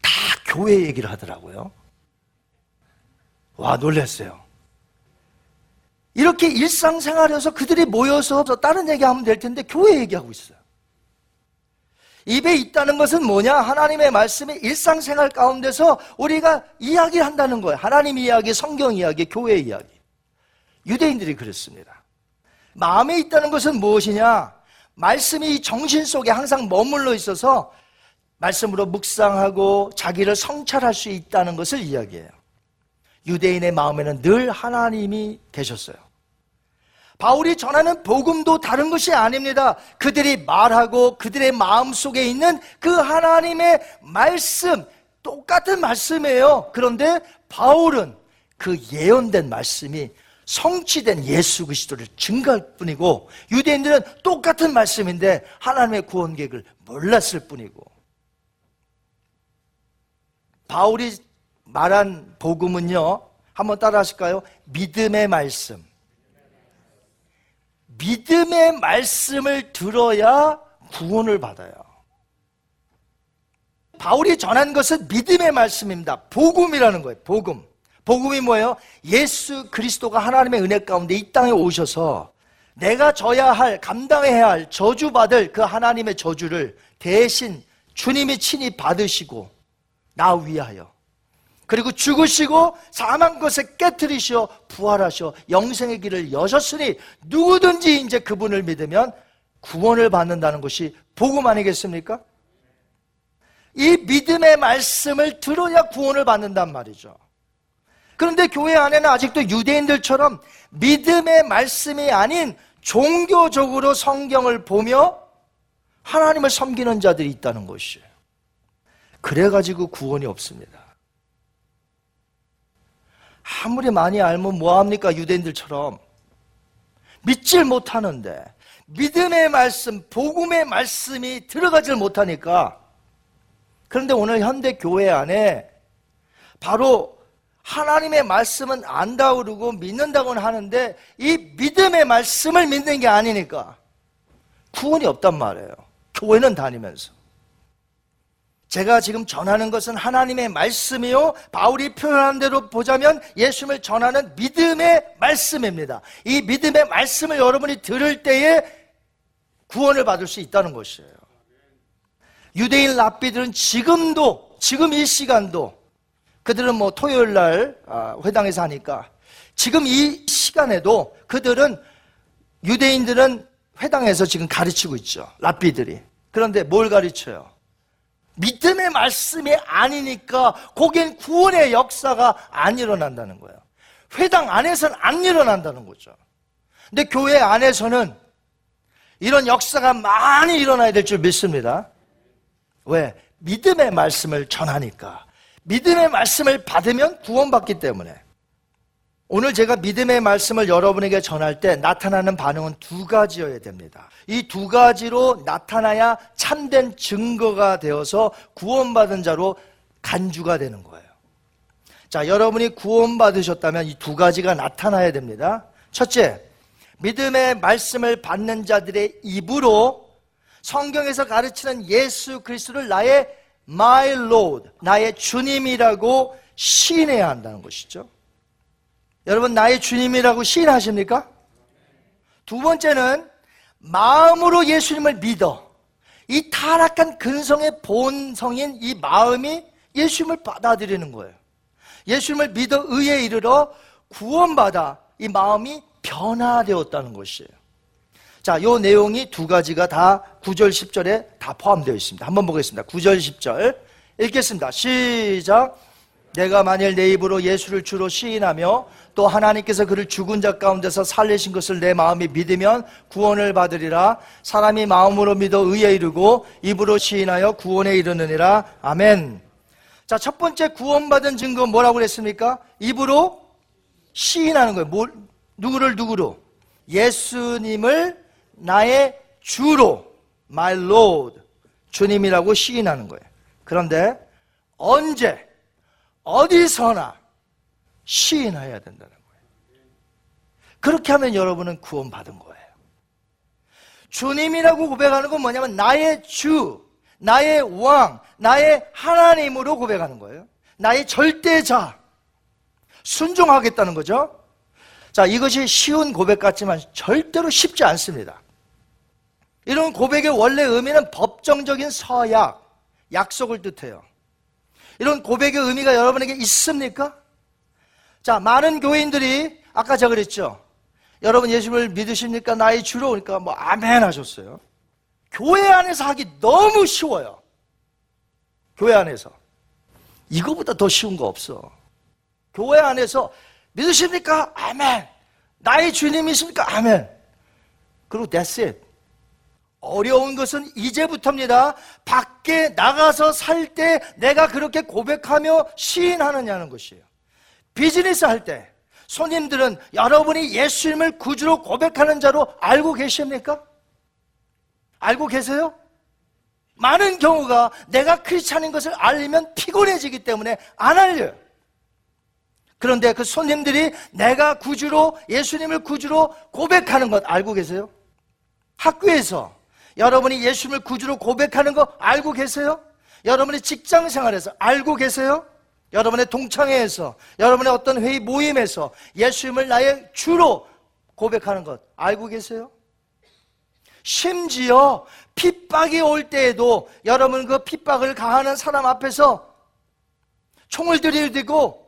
다 교회 얘기를 하더라고요. 와, 놀랐어요. 이렇게 일상생활에서 그들이 모여서 다른 얘기하면 될 텐데 교회 얘기하고 있어요. 입에 있다는 것은 뭐냐? 하나님의 말씀이 일상생활 가운데서 우리가 이야기한다는 거예요. 하나님 이야기, 성경 이야기, 교회 이야기. 유대인들이 그랬습니다. 마음에 있다는 것은 무엇이냐? 말씀이 정신 속에 항상 머물러 있어서 말씀으로 묵상하고 자기를 성찰할 수 있다는 것을 이야기해요. 유대인의 마음에는 늘 하나님이 계셨어요. 바울이 전하는 복음도 다른 것이 아닙니다. 그들이 말하고 그들의 마음속에 있는 그 하나님의 말씀, 똑같은 말씀이에요. 그런데 바울은 그 예언된 말씀이 성취된 예수 그리스도를 증거할 뿐이고, 유대인들은 똑같은 말씀인데 하나님의 구원 계획을 몰랐을 뿐이고, 바울이 말한 복음은요, 한번 따라 하실까요? 믿음의 말씀. 믿음의 말씀을 들어야 구원을 받아요. 바울이 전한 것은 믿음의 말씀입니다. 복음이라는 거예요. 복음. 복음이 뭐예요? 예수 그리스도가 하나님의 은혜 가운데 이 땅에 오셔서 내가 져야 할, 감당해야 할, 저주받을 그 하나님의 저주를 대신 주님이 친히 받으시고 나 위하여, 그리고 죽으시고 사망 것을 깨트리시어 부활하셔 영생의 길을 여셨으니 누구든지 이제 그분을 믿으면 구원을 받는다는 것이 복음 아니겠습니까? 이 믿음의 말씀을 들어야 구원을 받는단 말이죠. 그런데 교회 안에는 아직도 유대인들처럼 믿음의 말씀이 아닌 종교적으로 성경을 보며 하나님을 섬기는 자들이 있다는 것이에요. 그래가지고 구원이 없습니다. 아무리 많이 알면 뭐합니까? 유대인들처럼 믿질 못하는데, 믿음의 말씀, 복음의 말씀이 들어가질 못하니까. 그런데 오늘 현대 교회 안에 바로 하나님의 말씀은 안다 그러고 믿는다고는 하는데 이 믿음의 말씀을 믿는 게 아니니까 구원이 없단 말이에요. 교회는 다니면서 제가 지금 전하는 것은 하나님의 말씀이요, 바울이 표현한 대로 보자면 예수님을 전하는 믿음의 말씀입니다. 이 믿음의 말씀을 여러분이 들을 때에 구원을 받을 수 있다는 것이에요. 유대인 랍비들은 지금도, 지금 이 시간도, 그들은 뭐 토요일 날 회당에서 하니까 지금 이 시간에도 그들은, 유대인들은 회당에서 지금 가르치고 있죠. 랍비들이. 그런데 뭘 가르쳐요? 믿음의 말씀이 아니니까 거긴 구원의 역사가 안 일어난다는 거예요. 회당 안에서는 안 일어난다는 거죠. 근데 교회 안에서는 이런 역사가 많이 일어나야 될 줄 믿습니다. 왜? 믿음의 말씀을 전하니까. 믿음의 말씀을 받으면 구원받기 때문에. 오늘 제가 믿음의 말씀을 여러분에게 전할 때 나타나는 반응은 두 가지여야 됩니다. 이 두 가지로 나타나야 참된 증거가 되어서 구원받은 자로 간주가 되는 거예요. 자, 여러분이 구원받으셨다면 이 두 가지가 나타나야 됩니다. 첫째, 믿음의 말씀을 받는 자들의 입으로 성경에서 가르치는 예수 그리스도를 나의 My Lord, 나의 주님이라고 시인해야 한다는 것이죠. 여러분, 나의 주님이라고 시인하십니까? 두 번째는 마음으로 예수님을 믿어. 이 타락한 근성의 본성인 이 마음이 예수님을 받아들이는 거예요. 예수님을 믿어 의에 이르러 구원받아 이 마음이 변화되었다는 것이에요. 자, 요 내용이 두 가지가 다 9절, 10절에 다 포함되어 있습니다. 한번 보겠습니다. 9절, 10절 읽겠습니다. 시작! 내가 만일 내 입으로 예수를 주로 시인하며 또 하나님께서 그를 죽은 자 가운데서 살리신 것을 내 마음이 믿으면 구원을 받으리라. 사람이 마음으로 믿어 의에 이르고 입으로 시인하여 구원에 이르느니라. 아멘. 자, 첫 번째 구원받은 증거 뭐라고 그랬습니까? 입으로 시인하는 거예요. 뭘, 누구를 누구로? 예수님을 나의 주로, My Lord, 주님이라고 시인하는 거예요. 그런데 언제, 어디서나 시인해야 된다는 거예요. 그렇게 하면 여러분은 구원받은 거예요. 주님이라고 고백하는 건 뭐냐면 나의 주, 나의 왕, 나의 하나님으로 고백하는 거예요. 나의 절대자, 순종하겠다는 거죠. 자, 이것이 쉬운 고백 같지만 절대로 쉽지 않습니다. 이런 고백의 원래 의미는 법정적인 서약, 약속을 뜻해요. 이런 고백의 의미가 여러분에게 있습니까? 자, 많은 교인들이 아까 제가 그랬죠. 여러분 예수를 믿으십니까? 나의 주로. 그러니까 뭐 아멘 하셨어요. 교회 안에서 하기 너무 쉬워요. 교회 안에서. 이거보다 더 쉬운 거 없어. 교회 안에서 믿으십니까? 아멘. 나의 주님이십니까? 아멘. 그리고 that's it. 어려운 것은 이제부터입니다. 밖에 나가서 살 때 내가 그렇게 고백하며 시인하느냐는 것이에요. 비즈니스 할 때 손님들은 여러분이 예수님을 구주로 고백하는 자로 알고 계십니까? 알고 계세요? 많은 경우가 내가 크리스찬인 것을 알리면 피곤해지기 때문에 안 알려요. 그런데 그 손님들이 내가 구주로, 예수님을 구주로 고백하는 것 알고 계세요? 학교에서 여러분이 예수님을 구주로 고백하는 거 알고 계세요? 여러분의 직장 생활에서 알고 계세요? 여러분의 동창회에서, 여러분의 어떤 회의 모임에서 예수님을 나의 주로 고백하는 것 알고 계세요? 심지어 핍박이 올 때에도 여러분 그 핍박을 가하는 사람 앞에서 총을 들이대고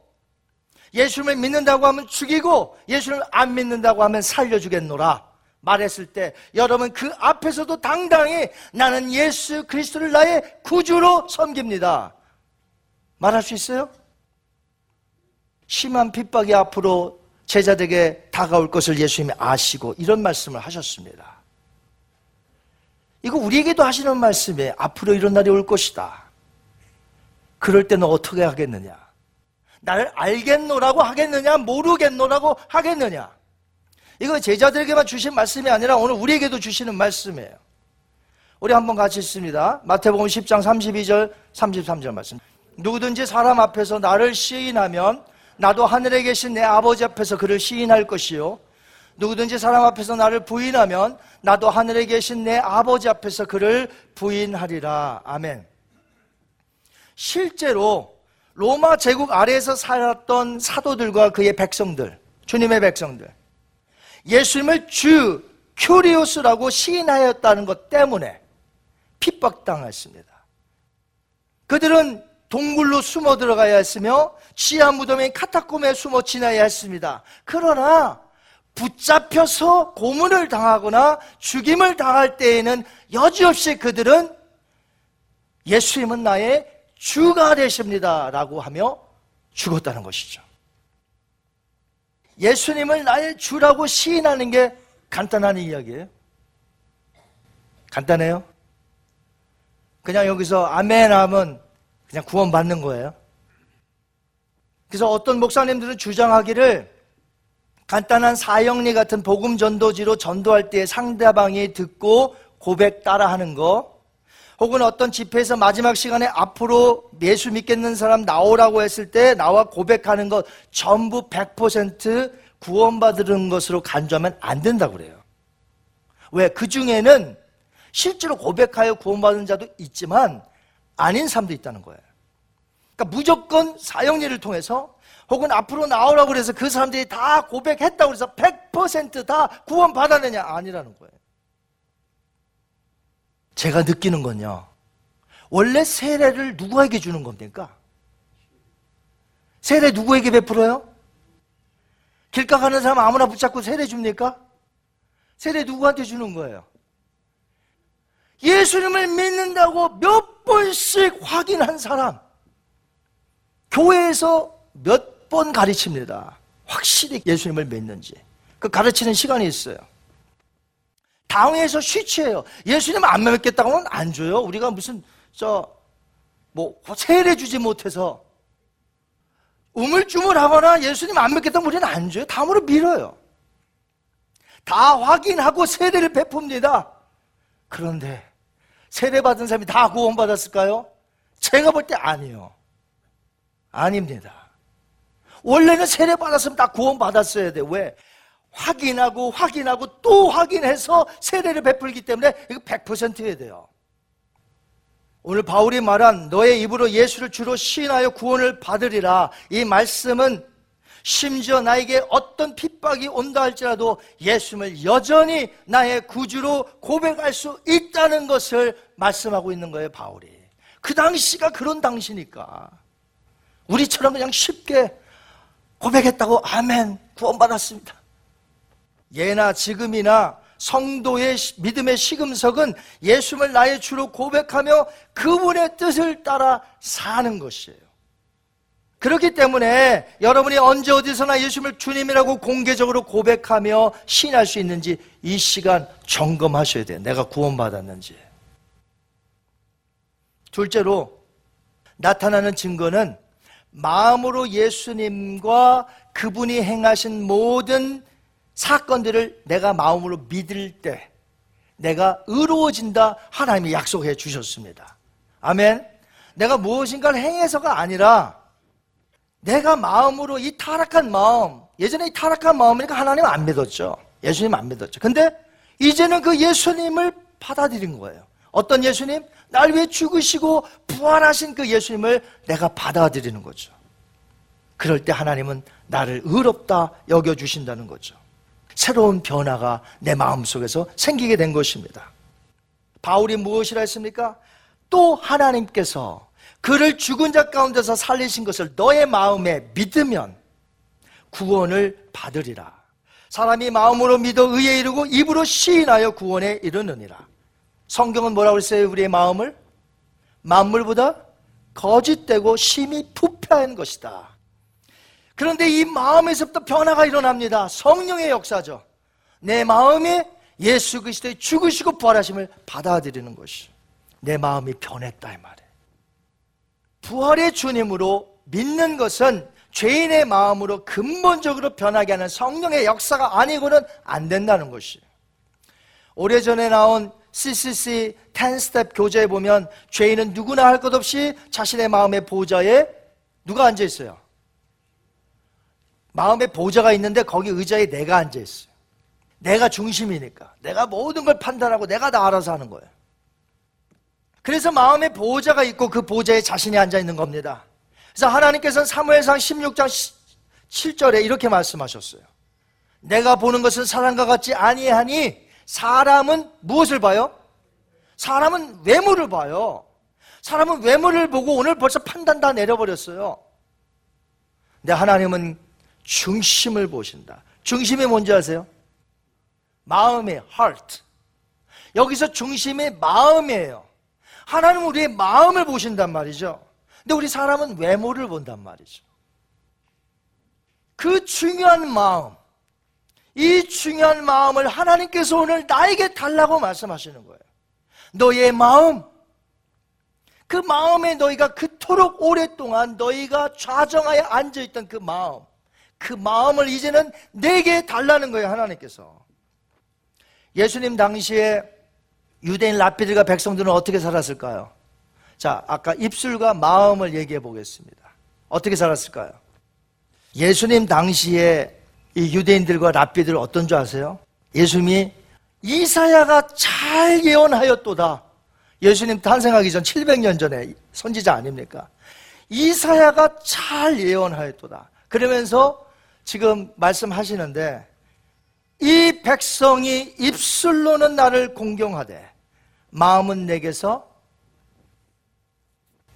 예수님을 믿는다고 하면 죽이고 예수님을 안 믿는다고 하면 살려주겠노라 말했을 때 여러분 그 앞에서도 당당히 나는 예수 그리스도를 나의 구주로 섬깁니다 말할 수 있어요? 심한 핍박이 앞으로 제자들에게 다가올 것을 예수님이 아시고 이런 말씀을 하셨습니다. 이거 우리에게도 하시는 말씀이에요. 앞으로 이런 날이 올 것이다. 그럴 때는 어떻게 하겠느냐? 나를 알겠노라고 하겠느냐? 모르겠노라고 하겠느냐? 이거 제자들에게만 주신 말씀이 아니라 오늘 우리에게도 주시는 말씀이에요. 우리 한번 같이 읽습니다. 마태복음 10장 32절 33절 말씀. 누구든지 사람 앞에서 나를 시인하면 나도 하늘에 계신 내 아버지 앞에서 그를 시인할 것이요 누구든지 사람 앞에서 나를 부인하면 나도 하늘에 계신 내 아버지 앞에서 그를 부인하리라. 아멘. 실제로 로마 제국 아래에서 살았던 사도들과 그의 백성들, 주님의 백성들 예수님을 주, 큐리오스라고 시인하였다는 것 때문에 핍박당했습니다. 그들은 동굴로 숨어 들어가야 했으며 지하 무덤인 카타콤에 숨어 지나야 했습니다. 그러나 붙잡혀서 고문을 당하거나 죽임을 당할 때에는 여지없이 그들은 예수님은 나의 주가 되십니다 라고 하며 죽었다는 것이죠. 예수님을 나의 주라고 시인하는 게 간단한 이야기예요. 간단해요. 그냥 여기서 아멘 하면 그냥 구원 받는 거예요. 그래서 어떤 목사님들은 주장하기를 간단한 사형리 같은 복음 전도지로 전도할 때 상대방이 듣고 고백 따라하는 거 혹은 어떤 집회에서 마지막 시간에 앞으로 예수 믿겠는 사람 나오라고 했을 때 나와 고백하는 것 전부 100% 구원받는 것으로 간주하면 안 된다고 그래요. 왜? 그 중에는 실제로 고백하여 구원받은 자도 있지만 아닌 사람도 있다는 거예요. 그러니까 무조건 사형리를 통해서 혹은 앞으로 나오라고 그래서 그 사람들이 다 고백했다고 해서 100% 다 구원받았느냐? 아니라는 거예요. 제가 느끼는 건요. 원래 세례를 누구에게 주는 겁니까? 세례 누구에게 베풀어요? 길가 가는 사람 아무나 붙잡고 세례 줍니까? 세례 누구한테 주는 거예요? 예수님을 믿는다고 몇 번씩 확인한 사람. 교회에서 몇 번 가르칩니다. 확실히 예수님을 믿는지. 그 가르치는 시간이 있어요. 당회에서 쉬취해요. 예수님 안 믿겠다고 하면 안 줘요. 우리가 무슨 세례 주지 못해서 우물쭈물하거나 예수님 안 믿겠다고 우리는 안 줘요. 다음으로 밀어요. 다 확인하고 세례를 베풉니다. 그런데 세례받은 사람이 다 구원받았을까요? 제가 볼 때 아니요. 아닙니다. 원래는 세례받았으면 다 구원받았어야 돼요. 왜? 확인하고 확인하고 또 확인해서 세례를 베풀기 때문에 이거 100% 해야 돼요. 오늘 바울이 말한 너의 입으로 예수를 주로 시인하여 구원을 받으리라 이 말씀은 심지어 나에게 어떤 핍박이 온다 할지라도 예수님을 여전히 나의 구주로 고백할 수 있다는 것을 말씀하고 있는 거예요. 바울이 그 당시가 그런 당시니까 우리처럼 그냥 쉽게 고백했다고 아멘 구원받았습니다. 예나 지금이나 성도의 믿음의 시금석은 예수님을 나의 주로 고백하며 그분의 뜻을 따라 사는 것이에요. 그렇기 때문에 여러분이 언제 어디서나 예수님을 주님이라고 공개적으로 고백하며 신할 수 있는지 이 시간 점검하셔야 돼요. 내가 구원받았는지. 둘째로 나타나는 증거는 마음으로 예수님과 그분이 행하신 모든 사건들을 내가 마음으로 믿을 때 내가 의로워진다 하나님이 약속해 주셨습니다. 아멘. 내가 무엇인가를 행해서가 아니라 내가 마음으로 이 타락한 마음, 예전에 이 타락한 마음이니까 하나님 안 믿었죠. 예수님 안 믿었죠. 근데 이제는 그 예수님을 받아들인 거예요. 어떤 예수님? 날 위해 죽으시고 부활하신 그 예수님을 내가 받아들이는 거죠. 그럴 때 하나님은 나를 의롭다 여겨주신다는 거죠. 새로운 변화가 내 마음속에서 생기게 된 것입니다. 바울이 무엇이라 했습니까? 또 하나님께서 그를 죽은 자 가운데서 살리신 것을 너의 마음에 믿으면 구원을 받으리라. 사람이 마음으로 믿어 의에 이르고 입으로 시인하여 구원에 이르느니라. 성경은 뭐라고 했어요? 우리의 마음을 만물보다 거짓되고 심히 부패한 것이다. 그런데 이 마음에서부터 변화가 일어납니다. 성령의 역사죠. 내 마음이 예수 그리스도의 죽으시고 부활하심을 받아들이는 것이 내 마음이 변했다 이 말이에요. 부활의 주님으로 믿는 것은 죄인의 마음으로 근본적으로 변하게 하는 성령의 역사가 아니고는 안 된다는 것이에요. 오래전에 나온 CCC 10스텝 교재에 보면 죄인은 누구나 할 것 없이 자신의 마음의 보좌에 누가 앉아 있어요? 마음에 보좌가 있는데 거기 의자에 내가 앉아있어요. 내가 중심이니까. 내가 모든 걸 판단하고 내가 다 알아서 하는 거예요. 그래서 마음에 보좌가 있고 그 보좌에 자신이 앉아있는 겁니다. 그래서 하나님께서는 사무엘상 16장 7절에 이렇게 말씀하셨어요. 내가 보는 것은 사람과 같지 아니하니 사람은 무엇을 봐요? 사람은 외모를 봐요. 사람은 외모를 보고 오늘 벌써 판단 다 내려버렸어요. 근데 하나님은 중심을 보신다. 중심이 뭔지 아세요? 마음의 heart. 여기서 중심이 마음이에요. 하나님은 우리의 마음을 보신단 말이죠. 근데 우리 사람은 외모를 본단 말이죠. 그 중요한 마음, 이 중요한 마음을 하나님께서 오늘 나에게 달라고 말씀하시는 거예요. 너의 마음, 그 마음에 너희가 그토록 오랫동안 너희가 좌정하여 앉아있던 그 마음, 그 마음을 이제는 내게 달라는 거예요. 하나님께서 예수님 당시에 유대인 라피들과 백성들은 어떻게 살았을까요? 자, 아까 입술과 마음을 얘기해 보겠습니다. 어떻게 살았을까요? 예수님 당시에 이 유대인들과 라피들 어떤 줄 아세요? 예수님이 이사야가 잘 예언하였도다. 예수님 탄생하기 전 700년 전에 선지자 아닙니까? 이사야가 잘 예언하였도다. 그러면서 지금 말씀하시는데 이 백성이 입술로는 나를 공경하되 마음은 내게서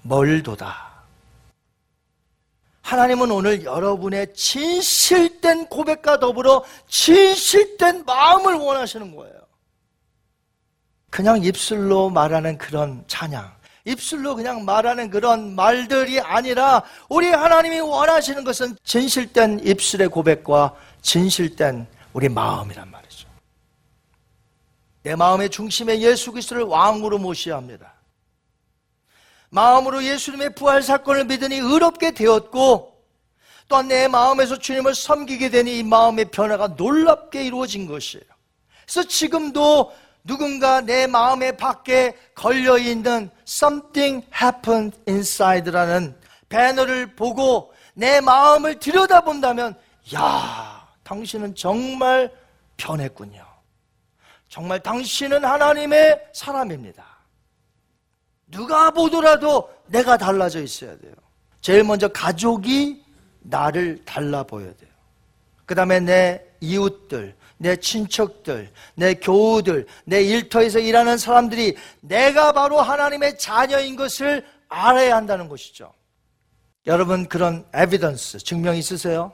멀도다. 하나님은 오늘 여러분의 진실된 고백과 더불어 진실된 마음을 원하시는 거예요. 그냥 입술로 말하는 그런 찬양, 입술로 그냥 말하는 그런 말들이 아니라 우리 하나님이 원하시는 것은 진실된 입술의 고백과 진실된 우리 마음이란 말이죠. 내 마음의 중심에 예수 그리스도를 왕으로 모셔야 합니다. 마음으로 예수님의 부활 사건을 믿으니 의롭게 되었고 또한 내 마음에서 주님을 섬기게 되니 이 마음의 변화가 놀랍게 이루어진 것이에요. 그래서 지금도 누군가 내 마음의 밖에 걸려있는 Something happened inside라는 배너를 보고 내 마음을 들여다본다면 야, 당신은 정말 변했군요. 정말 당신은 하나님의 사람입니다. 누가 보더라도 내가 달라져 있어야 돼요. 제일 먼저 가족이 나를 달라 보여야 돼요. 그 다음에 내 이웃들, 내 친척들, 내 교우들, 내 일터에서 일하는 사람들이 내가 바로 하나님의 자녀인 것을 알아야 한다는 것이죠. 여러분 그런 에비던스, 증명 있으세요?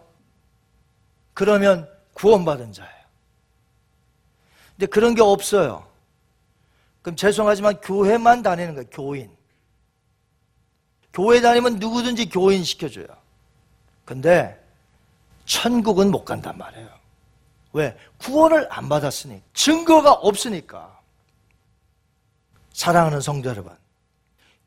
그러면 구원받은 자예요. 근데 그런 게 없어요. 그럼 죄송하지만 교회만 다니는 거예요. 교인. 교회 다니면 누구든지 교인 시켜줘요. 근데 천국은 못 간단 말이에요. 왜? 구원을 안 받았으니, 증거가 없으니까. 사랑하는 성도 여러분,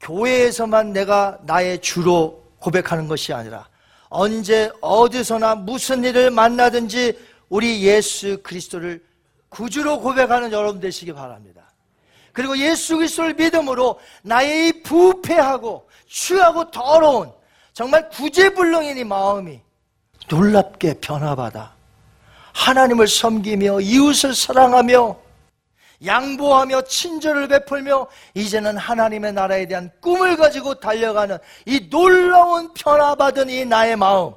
교회에서만 내가 나의 주로 고백하는 것이 아니라 언제 어디서나 무슨 일을 만나든지 우리 예수 그리스도를 구주로 고백하는 여러분 되시기 바랍니다. 그리고 예수 그리스도를 믿음으로 나의 이 부패하고 추하고 더러운 정말 구제불능인 이 마음이 놀랍게 변화받아 하나님을 섬기며 이웃을 사랑하며 양보하며 친절을 베풀며 이제는 하나님의 나라에 대한 꿈을 가지고 달려가는 이 놀라운 변화받은 이 나의 마음,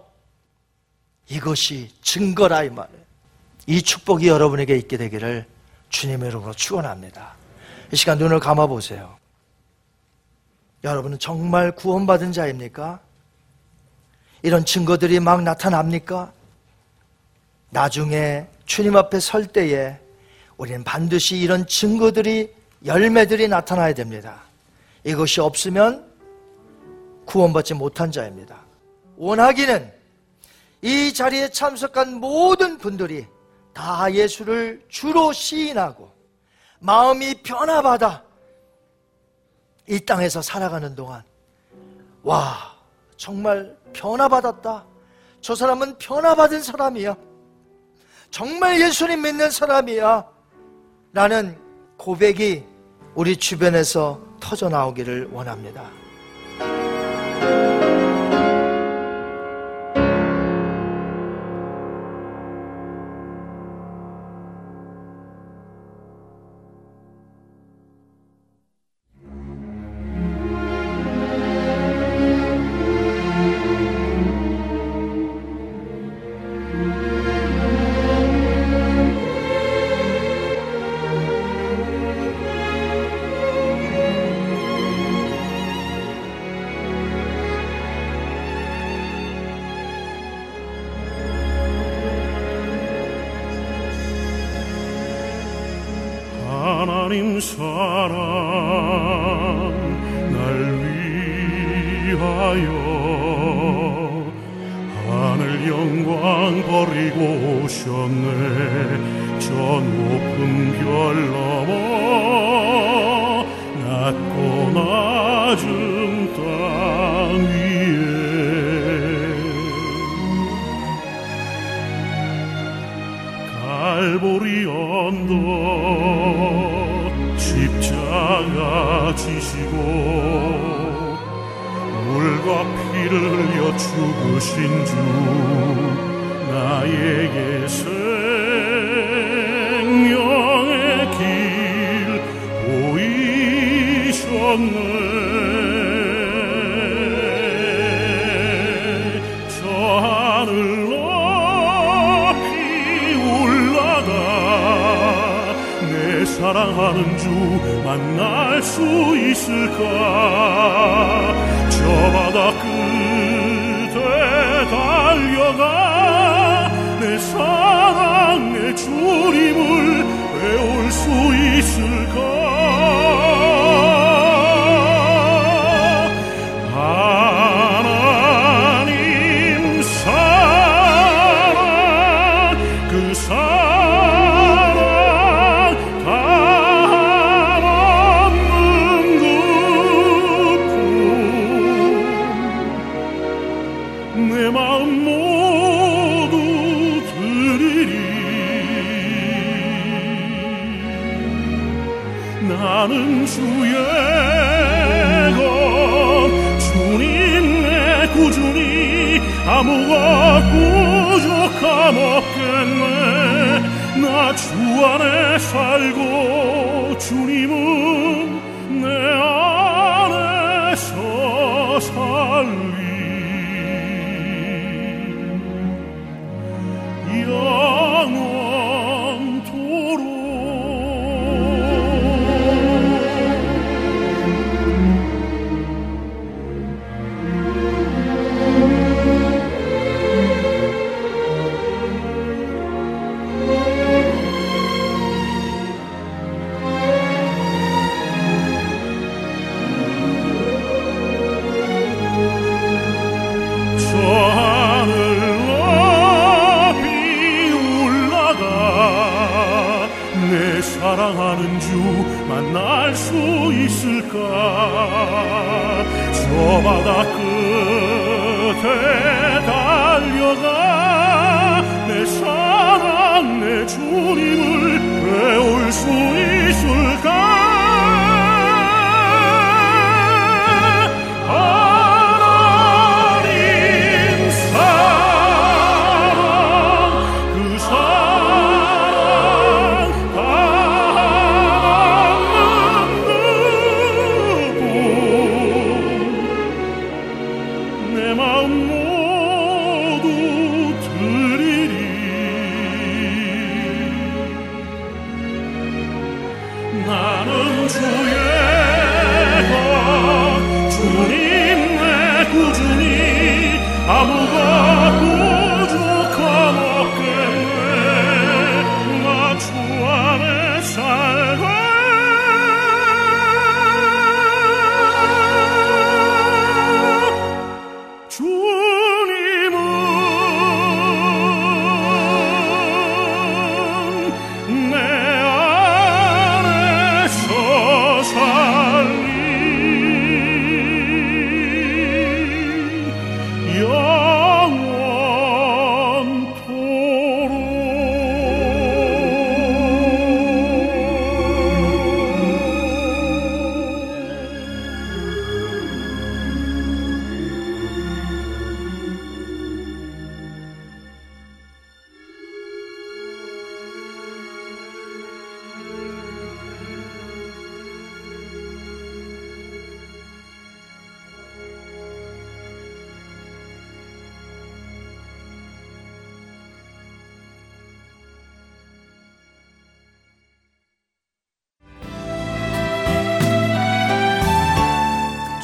이것이 증거라 이 말이에요. 이 축복이 여러분에게 있게 되기를 주님의 이름으로 축원합니다. 이 시간 눈을 감아보세요. 여러분은 정말 구원받은 자입니까? 이런 증거들이 막 나타납니까? 나중에 주님 앞에 설 때에 우리는 반드시 이런 증거들이, 열매들이 나타나야 됩니다. 이것이 없으면 구원받지 못한 자입니다. 원하기는 이 자리에 참석한 모든 분들이 다 예수를 주로 시인하고 마음이 변화받아 이 땅에서 살아가는 동안 와, 정말 변화받았다. 저 사람은 변화받은 사람이야. 정말 예수님 믿는 사람이야. 라는 고백이 우리 주변에서 터져나오기를 원합니다. 사랑하는 주 만날 수 있을까? 저 바다 끝에 달려가 내 사랑 내 주님을 배울 수 있을까? 하나님 사랑 그 사랑 아무가 부족함 없겠네. 나 주 안에 살고 주님은 내 안에서 살리 사랑하는 주 만날 수 있을까? 저 바다 끝에 달려가 내 사랑 내 주님을 배울 수 있을까?